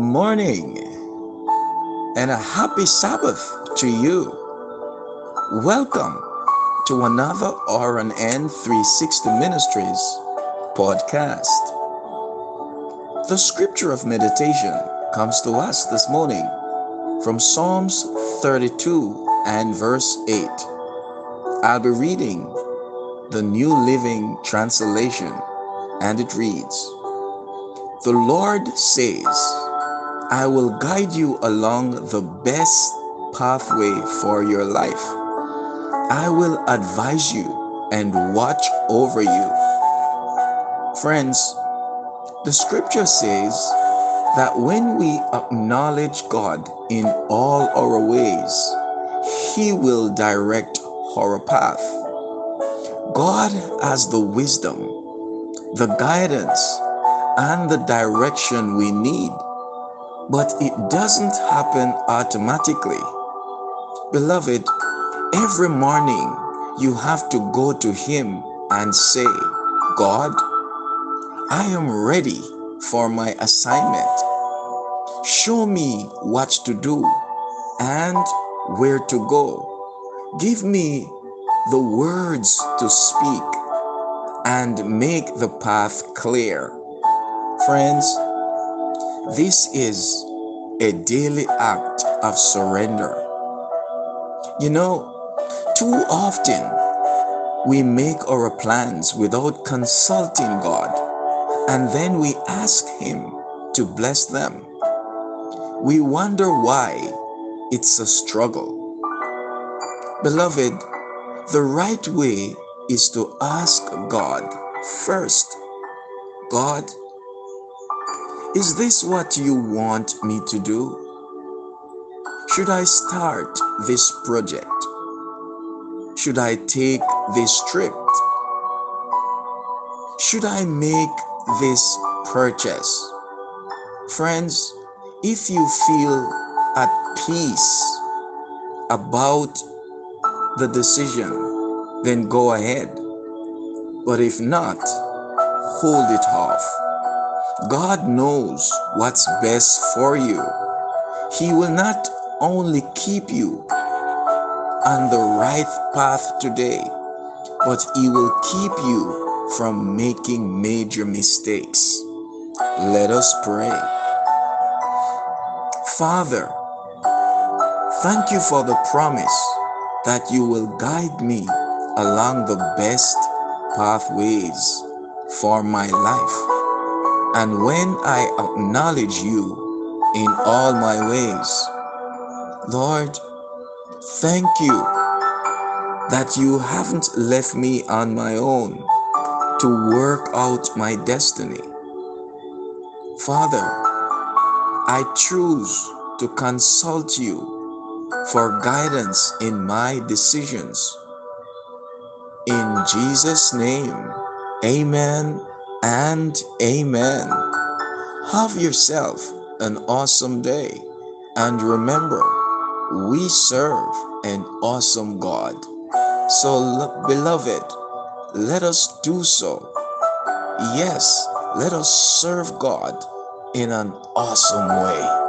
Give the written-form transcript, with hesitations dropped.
morning and a happy Sabbath to you. Welcome to another RNN 360 Ministries podcast. The scripture of meditation comes to us this morning from Psalms 32 and verse 8. I'll be reading the New Living Translation, and it reads, "The Lord says, I will guide you along the best pathway for your life. I will advise you and watch over you." Friends, the scripture says that when we acknowledge God in all our ways, He will direct our path. God has the wisdom, the guidance, and the direction we need, but it doesn't happen automatically. Beloved, every morning you have to go to Him and say, "God, I am ready for my assignment. Show me what to do and where to go. Give me the words to speak and make the path clear." Friends, this is a daily act of surrender. You know, too often we make our plans without consulting God, and then we ask Him to bless them. We wonder why it's a struggle. Beloved, the right way is to ask God first. God, is this what you want me to do? Should I start this project? Should I take this trip? Should I make this purchase? Friends, if you feel at peace about the decision, then go ahead. But if not, hold it off. God knows what's best for you. He will not only keep you on the right path today, but He will keep you from making major mistakes. Let us pray. Father, thank you for the promise that you will guide me along the best pathways for my life. And when I acknowledge you in all my ways, Lord, thank you that you haven't left me on my own to work out my destiny. Father, I choose to consult you for guidance in my decisions. In Jesus' name, amen and amen. Have yourself an awesome day, and remember, we serve an awesome God. So, beloved, let us do so. Yes, let us serve God in an awesome way.